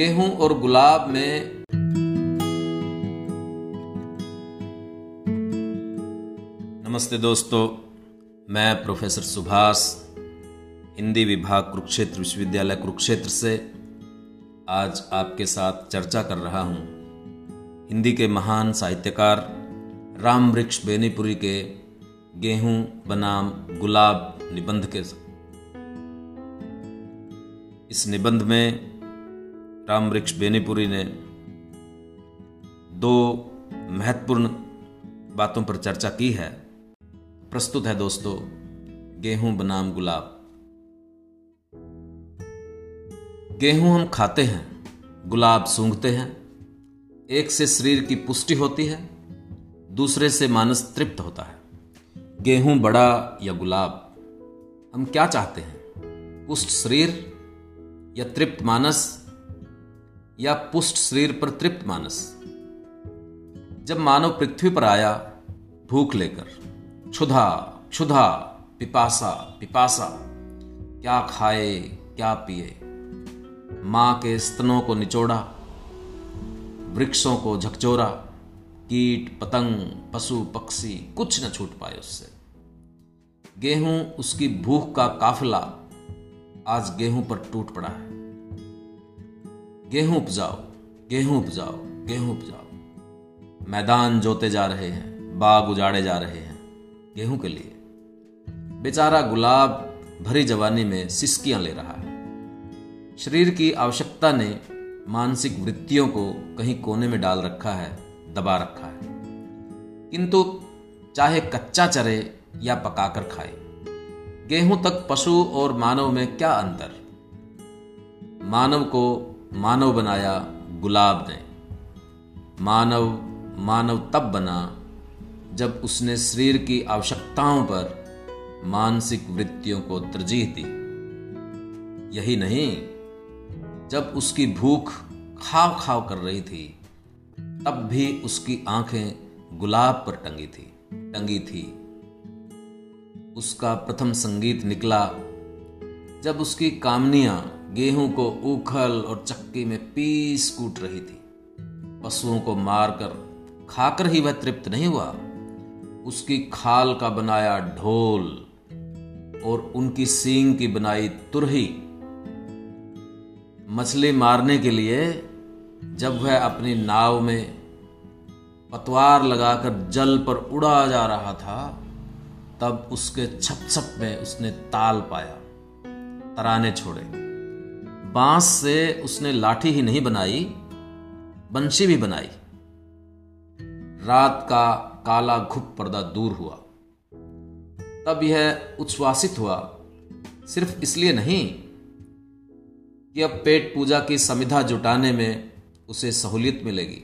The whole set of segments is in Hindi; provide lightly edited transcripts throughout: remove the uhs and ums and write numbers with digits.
गेहूं और गुलाब में नमस्ते दोस्तों, मैं प्रोफेसर सुभाष, हिंदी विभाग कुरुक्षेत्र विश्वविद्यालय कुरुक्षेत्र से आज आपके साथ चर्चा कर रहा हूँ हिंदी के महान साहित्यकार राम वृक्ष बेनीपुरी के गेहूं बनाम गुलाब निबंध के। इस निबंध में राम वृक्ष बेनीपुरी ने दो महत्वपूर्ण बातों पर चर्चा की है। प्रस्तुत है दोस्तों गेहूं बनाम गुलाब। गेहूं हम खाते हैं, गुलाब सूंघते हैं। एक से शरीर की पुष्टि होती है, दूसरे से मानस तृप्त होता है। गेहूं बड़ा या गुलाब, हम क्या चाहते हैं? पुष्ट शरीर या तृप्त मानस, या पुष्ट शरीर पर तृप्त मानस। जब मानव पृथ्वी पर आया भूख लेकर, क्षुधा क्षुधा, पिपासा पिपासा, क्या खाए क्या पिए। मां के स्तनों को निचोड़ा, वृक्षों को झकझोरा, कीट पतंग पशु पक्षी कुछ न छूट पाए उससे। गेहूं उसकी भूख का काफिला आज गेहूं पर टूट पड़ा है। गेहूं उपजाओ गेहूं उपजाओ गेहूं उपजाओ। मैदान जोते जा रहे हैं, बाग उजाड़े जा रहे हैं गेहूं के लिए। बेचारा गुलाब भरी जवानी में सिसकियां ले रहा है। शरीर की आवश्यकता ने मानसिक वृत्तियों को कहीं कोने में डाल रखा है, दबा रखा है। किंतु चाहे कच्चा चरे या पकाकर खाए, गेहूं तक पशु और मानव में क्या अंतर। मानव को मानव बनाया गुलाब ने। मानव मानव तब बना जब उसने शरीर की आवश्यकताओं पर मानसिक वृत्तियों को तरजीह दी। यही नहीं, जब उसकी भूख खाव खाव कर रही थी तब भी उसकी आंखें गुलाब पर टंगी थी। उसका प्रथम संगीत निकला जब उसकी कामनियां गेहूं को उखल और चक्की में पीस कूट रही थी। पशुओं को मारकर खाकर ही वह तृप्त नहीं हुआ, उसकी खाल का बनाया ढोल और उनकी सींग की बनाई तुरही। मछली मारने के लिए जब वह अपनी नाव में पतवार लगाकर जल पर उड़ा जा रहा था तब उसके छप छप में उसने ताल पाया, तराने छोड़े। बांस से उसने लाठी ही नहीं बनाई, बंशी भी बनाई। रात का काला घुप पर्दा दूर हुआ, तब यह उच्छ्वासित हुआ। सिर्फ इसलिए नहीं कि अब पेट पूजा की समिधा जुटाने में उसे सहूलियत मिलेगी,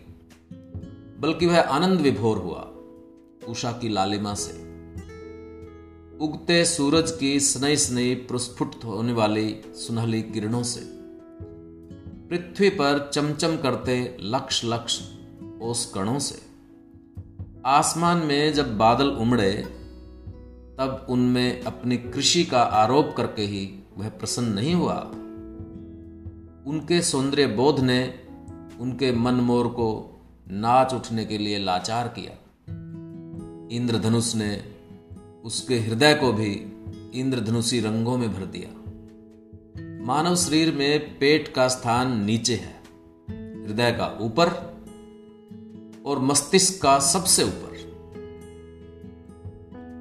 बल्कि वह आनंद विभोर हुआ उषा की लालिमा से। उगते सूरज की स्नई स्नई प्रस्फुटित होने वाली सुनहली किरणों से पृथ्वी पर चमचम करते लक्ष लक्ष ओस कणों से। आसमान में जब बादल उमड़े तब उनमें अपनी कृषि का आरोप करके ही वह प्रसन्न नहीं हुआ। उनके सौंदर्य बोध ने उनके मनमोर को नाच उठने के लिए लाचार किया। इंद्रधनुष ने उसके हृदय को भी इंद्रधनुषी रंगों में भर दिया। मानव शरीर में पेट का स्थान नीचे है, हृदय का ऊपर और मस्तिष्क का सबसे ऊपर।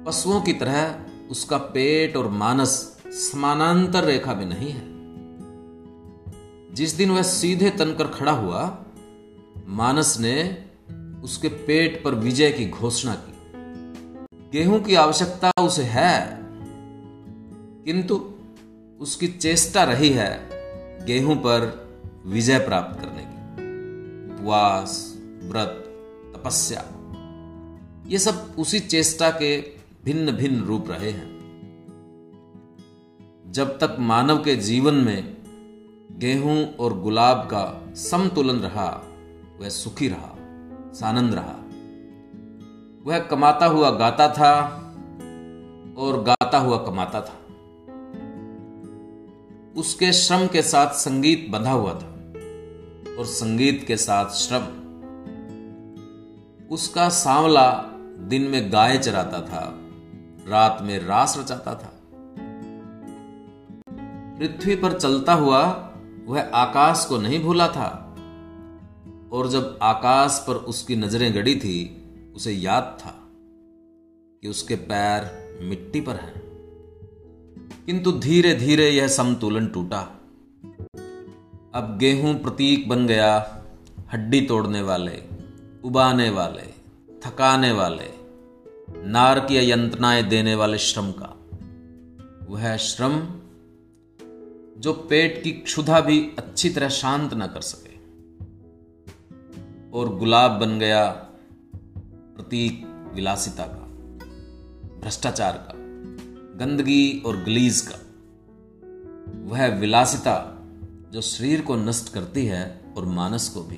पशुओं की तरह उसका पेट और मानस समानांतर रेखा में नहीं है। जिस दिन वह सीधे तनकर खड़ा हुआ, मानस ने उसके पेट पर विजय की घोषणा की। गेहूं की आवश्यकता उसे है, किंतु उसकी चेष्टा रही है गेहूं पर विजय प्राप्त करने की। उपवास, व्रत, तपस्या, ये सब उसी चेष्टा के भिन्न भिन्न रूप रहे हैं। जब तक मानव के जीवन में गेहूं और गुलाब का समतुलन रहा, वह सुखी रहा, सानंद रहा। वह कमाता हुआ गाता था और गाता हुआ कमाता था। उसके श्रम के साथ संगीत बंधा हुआ था। और संगीत के साथ श्रम। उसका सांवला दिन में गायें चराता था, रात में रास रचाता था। पृथ्वी पर चलता हुआ वह आकाश को नहीं भूला था, और जब आकाश पर उसकी नजरें गड़ी थी उसे याद था कि उसके पैर मिट्टी पर हैं। किंतु धीरे धीरे यह समतुलन टूटा। अब गेहूं प्रतीक बन गया, हड्डी तोड़ने वाले, उबाने वाले, थकाने वाले, नारकीय यंत्रणाएं देने वाले श्रम का। वह श्रम जो पेट की क्षुधा भी अच्छी तरह शांत न कर सके। और गुलाब बन गया प्रतीक विलासिता का, भ्रष्टाचार का, गंदगी और गलीज का। वह विलासिता जो शरीर को नष्ट करती है और मानस को भी।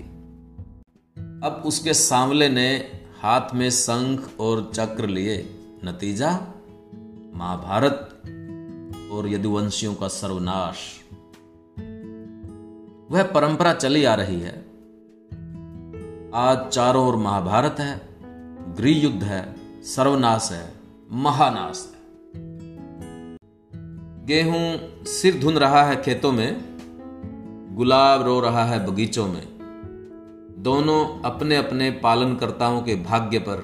अब उसके सांवले ने हाथ में शंख और चक्र लिए। नतीजा महाभारत और यदुवंशियों का सर्वनाश। वह परंपरा चली आ रही है। आज चारों ओर महाभारत है, गृह युद्ध है, सर्वनाश है, महानाश है। गेहूं सिर धुन रहा है खेतों में, गुलाब रो रहा है बगीचों में। दोनों अपने अपने पालनकर्ताओं के भाग्य पर,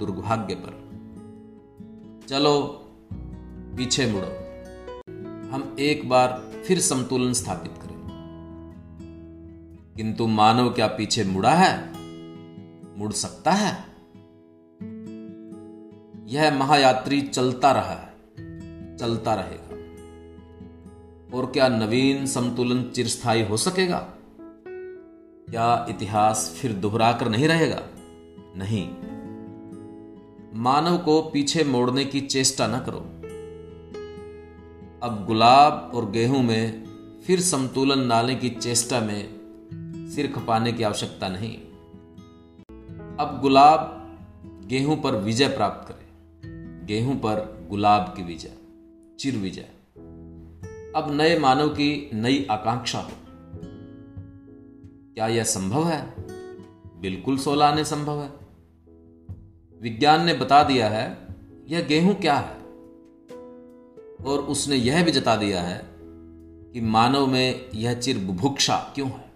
दुर्भाग्य पर। चलो पीछे मुड़ो, हम एक बार फिर संतुलन स्थापित करें। किंतु मानव क्या पीछे मुड़ा है? मुड़ सकता है? यह महायात्री चलता रहा है, चलता रहेगा। और क्या नवीन संतुलन चिरस्थायी हो सकेगा? क्या इतिहास फिर दोहरा कर नहीं रहेगा? नहीं। मानव को पीछे मोड़ने की चेष्टा न करो। अब गुलाब और गेहूं में फिर संतुलन लाने की चेष्टा में सिर खपाने की आवश्यकता नहीं। अब गुलाब गेहूं पर विजय प्राप्त करे, गेहूं पर गुलाब की विजय, चिर विजय। अब नए मानव की नई आकांक्षा हो। क्या यह संभव है? बिल्कुल सोलाने संभव है। विज्ञान ने बता दिया है यह गेहूं क्या है, और उसने यह भी जता दिया है कि मानव में यह चिर बुभुक्षा क्यों है।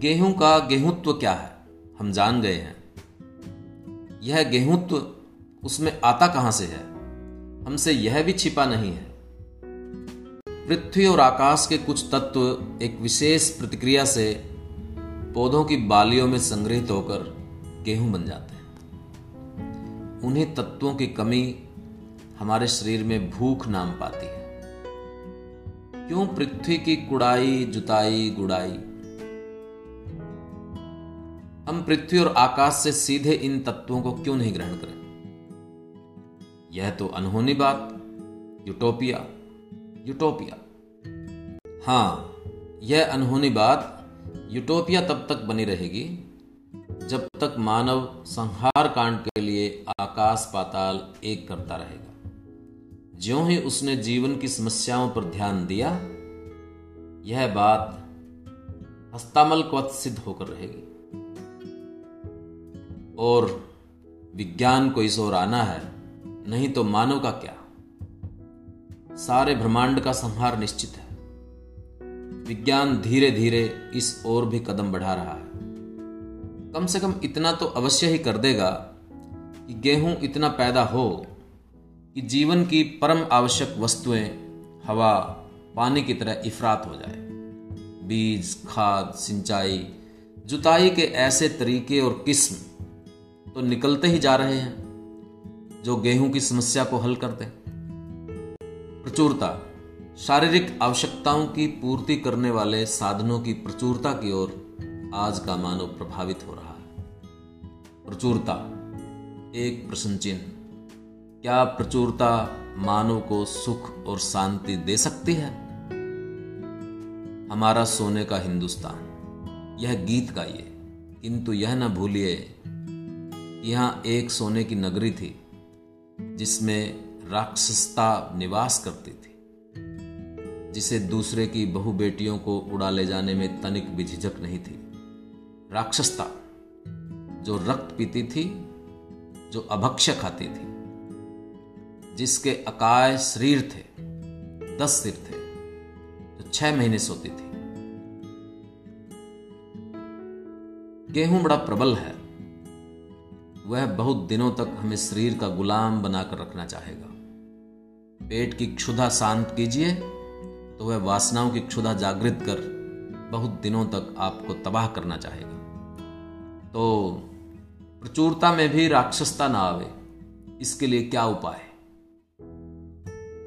गेहूं का गेहूत्व क्या है हम जान गए हैं। यह गेहूत्व उसमें आता कहां से है, हमसे यह भी छिपा नहीं है। पृथ्वी और आकाश के कुछ तत्व एक विशेष प्रतिक्रिया से पौधों की बालियों में संग्रहित होकर गेहूं बन जाते हैं। उन्हीं तत्वों की कमी हमारे शरीर में भूख नाम पाती है। क्यों पृथ्वी की कुड़ाई, जुताई, गुड़ाई? हम पृथ्वी और आकाश से सीधे इन तत्वों को क्यों नहीं ग्रहण करें? यह तो अनहोनी बात, यूटोपिया, यूटोपिया। हां, यह अनहोनी बात यूटोपिया तब तक बनी रहेगी जब तक मानव संहार कांड के लिए आकाश पाताल एक करता रहेगा। ज्यों ही उसने जीवन की समस्याओं पर ध्यान दिया, यह बात हस्तामलक्वत सिद्ध होकर रहेगी। और विज्ञान को इस ओर आना है, नहीं तो मानव का क्या? सारे ब्रह्मांड का संहार निश्चित है। विज्ञान धीरे धीरे इस ओर भी कदम बढ़ा रहा है। कम से कम इतना तो अवश्य ही कर देगा कि गेहूं इतना पैदा हो कि जीवन की परम आवश्यक वस्तुएं हवा, पानी की तरह इफरात हो जाए। बीज, खाद, सिंचाई, जुताई के ऐसे तरीके और किस्म तो निकलते ही जा रहे हैं जो गेहूं की समस्या को हल करते हैं। प्रचुरता, शारीरिक आवश्यकताओं की पूर्ति करने वाले साधनों की प्रचुरता की ओर आज का मानव प्रभावित हो रहा है। प्रचुरता एक प्रश्न चिन्ह। क्या प्रचुरता मानव को सुख और शांति दे सकती है? हमारा सोने का हिंदुस्तान, यह गीत गाइए, किंतु यह न भूलिए यहां एक सोने की नगरी थी जिसमें राक्षसता निवास करती थी, जिसे दूसरे की बहु बेटियों को उड़ा ले जाने में तनिक भी झिझक नहीं थी। राक्षसता जो रक्त पीती थी, जो अभक्ष्य खाती थी, जिसके अकाय शरीर थे, 10 सिर थे, जो 6 महीने सोती थी। गेहूं बड़ा प्रबल है, वह बहुत दिनों तक हमें शरीर का गुलाम बनाकर रखना चाहेगा। पेट की क्षुधा शांत कीजिए तो वह वासनाओं की क्षुधा जागृत कर बहुत दिनों तक आपको तबाह करना चाहेगा। तो प्रचुरता में भी राक्षसता ना आवे, इसके लिए क्या उपाय?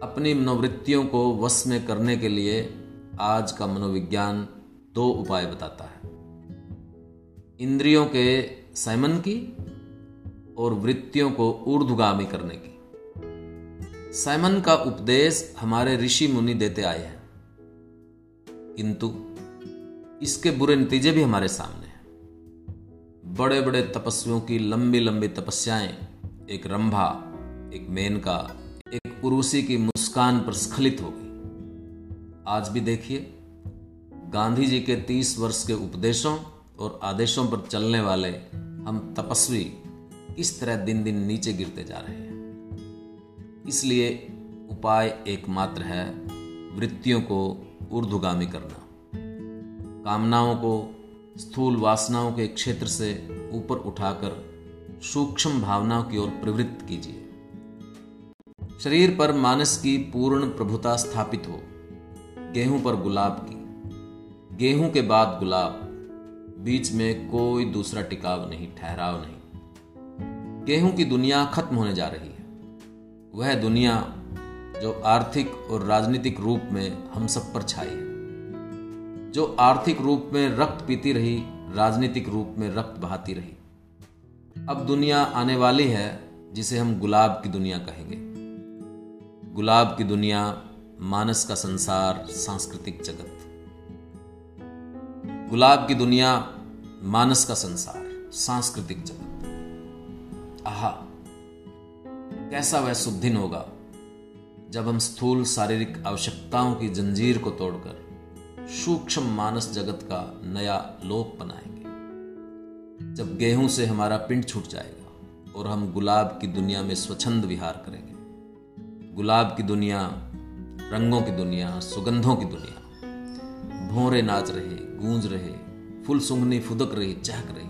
अपनी मनोवृत्तियों को वश में करने के लिए आज का मनोविज्ञान 2 उपाय बताता है। इंद्रियों के संयमन की और वृत्तियों को ऊर्ध्वगामी करने की। संयमन का उपदेश हमारे ऋषि मुनि देते आए हैं, किंतु इसके बुरे नतीजे भी हमारे सामने हैं। बड़े बड़े तपस्वियों की लंबी लंबी तपस्याएं, एक रंभा, एक मेनका, एक उर्वशी की मुस्कान पर स्खलित हो गई। आज भी देखिए, गांधी जी के 30 वर्ष के उपदेशों और आदेशों पर चलने वाले हम तपस्वी इस तरह दिन दिन नीचे गिरते जा रहे हैं। इसलिए उपाय एकमात्र है, वृत्तियों को ऊर्ध्वगामी करना, कामनाओं को स्थूल वासनाओं के क्षेत्र से ऊपर उठाकर सूक्ष्म भावनाओं की ओर प्रवृत्त कीजिए। शरीर पर मानस की पूर्ण प्रभुता स्थापित हो, गेहूं पर गुलाब की, गेहूं के बाद गुलाब, बीच में कोई दूसरा टिकाव नहीं, ठहराव नहीं। गेहूं की दुनिया खत्म होने जा रही है, वह दुनिया जो आर्थिक और राजनीतिक रूप में हम सब पर छाई है, जो आर्थिक रूप में रक्त पीती रही, राजनीतिक रूप में रक्त बहाती रही। अब दुनिया आने वाली है जिसे हम गुलाब की दुनिया कहेंगे। गुलाब की दुनिया, मानस का संसार, सांस्कृतिक जगत। गुलाब की दुनिया, मानस का संसार, सांस्कृतिक जगत। आहा, कैसा वह शुभ दिन होगा जब हम स्थूल शारीरिक आवश्यकताओं की जंजीर को तोड़कर सूक्ष्म मानस जगत का नया लोक बनाएंगे। जब गेहूं से हमारा पिंड छूट जाएगा और हम गुलाब की दुनिया में स्वच्छंद विहार करेंगे। गुलाब की दुनिया, रंगों की दुनिया, सुगंधों की दुनिया। भौंरे नाच रहे, गूंज रहे, फुल सुंघनी फुदक रही, चहक रही,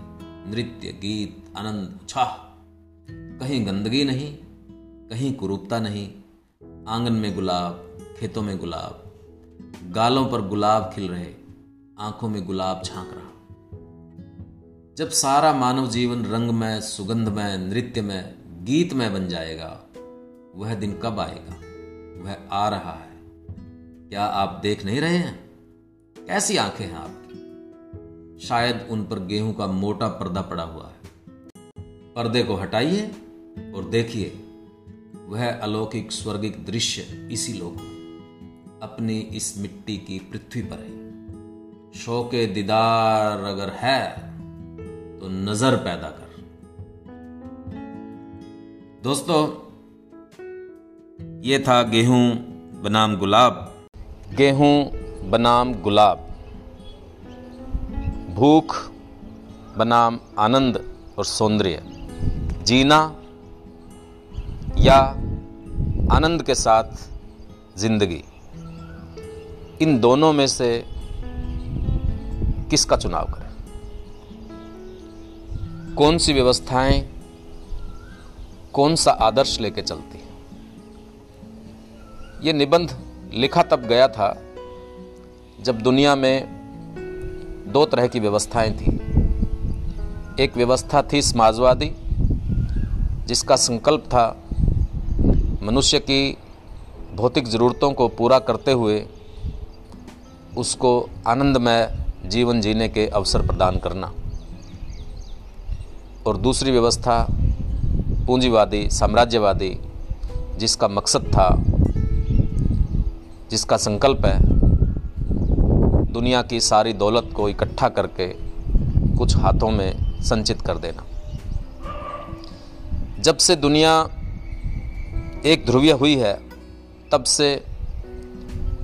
नृत्य, गीत, आनंद, उत्साह। कहीं गंदगी नहीं, कहीं कुरूपता नहीं। आंगन में गुलाब, खेतों में गुलाब, गालों पर गुलाब खिल रहे, आंखों में गुलाब झांक रहा। जब सारा मानव जीवन रंगमय, सुगंधमय, नृत्यमय, गीतमय बन जाएगा, वह दिन कब आएगा? वह आ रहा है। क्या आप देख नहीं रहे हैं? कैसी आंखें हैं आपकी? शायद उन पर गेहूं का मोटा पर्दा पड़ा हुआ है। पर्दे को हटाइए और देखिए, वह अलौकिक स्वर्गिक दृश्य इसी लोक में, अपनी इस मिट्टी की पृथ्वी पर है। शौके दीदार अगर है तो नजर पैदा कर। दोस्तों, ये था गेहूं बनाम गुलाब। गेहूं बनाम गुलाब, भूख बनाम आनंद और सौंदर्य, जीना या आनंद के साथ जिंदगी, इन दोनों में से किसका चुनाव करें? कौन सी व्यवस्थाएं कौन सा आदर्श लेके चलती हैं? ये निबंध लिखा तब गया था जब दुनिया में 2 तरह की व्यवस्थाएं थीं। एक व्यवस्था थी समाजवादी, जिसका संकल्प था मनुष्य की भौतिक ज़रूरतों को पूरा करते हुए उसको आनंदमय जीवन जीने के अवसर प्रदान करना, और दूसरी व्यवस्था पूंजीवादी, साम्राज्यवादी, जिसका मकसद था, जिसका संकल्प है दुनिया की सारी दौलत को इकट्ठा करके कुछ हाथों में संचित कर देना। जब से दुनिया एक ध्रुवीय हुई है, तब से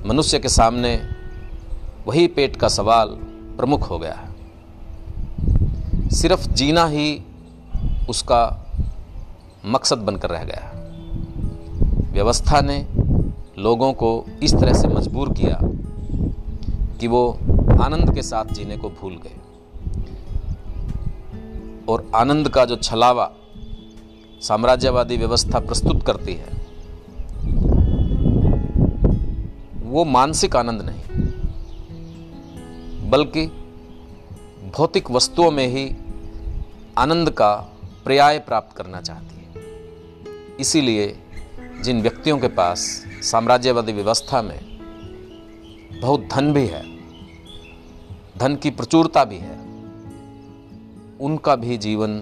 मनुष्य के सामने वही पेट का सवाल प्रमुख हो गया है। सिर्फ जीना ही उसका मकसद बनकर रह गया है। व्यवस्था ने लोगों को इस तरह से मजबूर किया कि वो आनंद के साथ जीने को भूल गए और आनंद का जो छलावा साम्राज्यवादी व्यवस्था प्रस्तुत करती है वो मानसिक आनंद नहीं बल्कि भौतिक वस्तुओं में ही आनंद का पर्याय प्राप्त करना चाहती है। इसीलिए जिन व्यक्तियों के पास साम्राज्यवादी व्यवस्था में बहुत धन भी है, धन की प्रचुरता भी है, उनका भी जीवन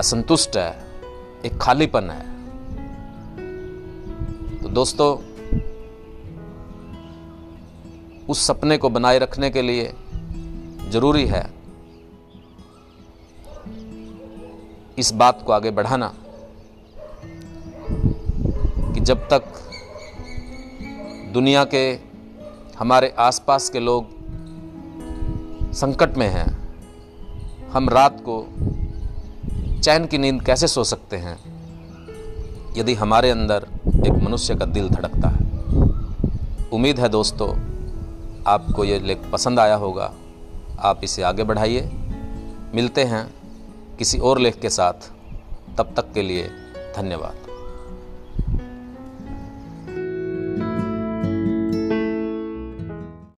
असंतुष्ट है, एक खालीपन है। तो दोस्तों, उस सपने को बनाए रखने के लिए जरूरी है इस बात को आगे बढ़ाना कि जब तक दुनिया के हमारे आसपास के लोग संकट में हैं, हम रात को चैन की नींद कैसे सो सकते हैं यदि हमारे अंदर एक मनुष्य का दिल धड़कता है। उम्मीद है दोस्तों आपको ये लेख पसंद आया होगा। आप इसे आगे बढ़ाइए। मिलते हैं किसी और लेख के साथ, तब तक के लिए धन्यवाद।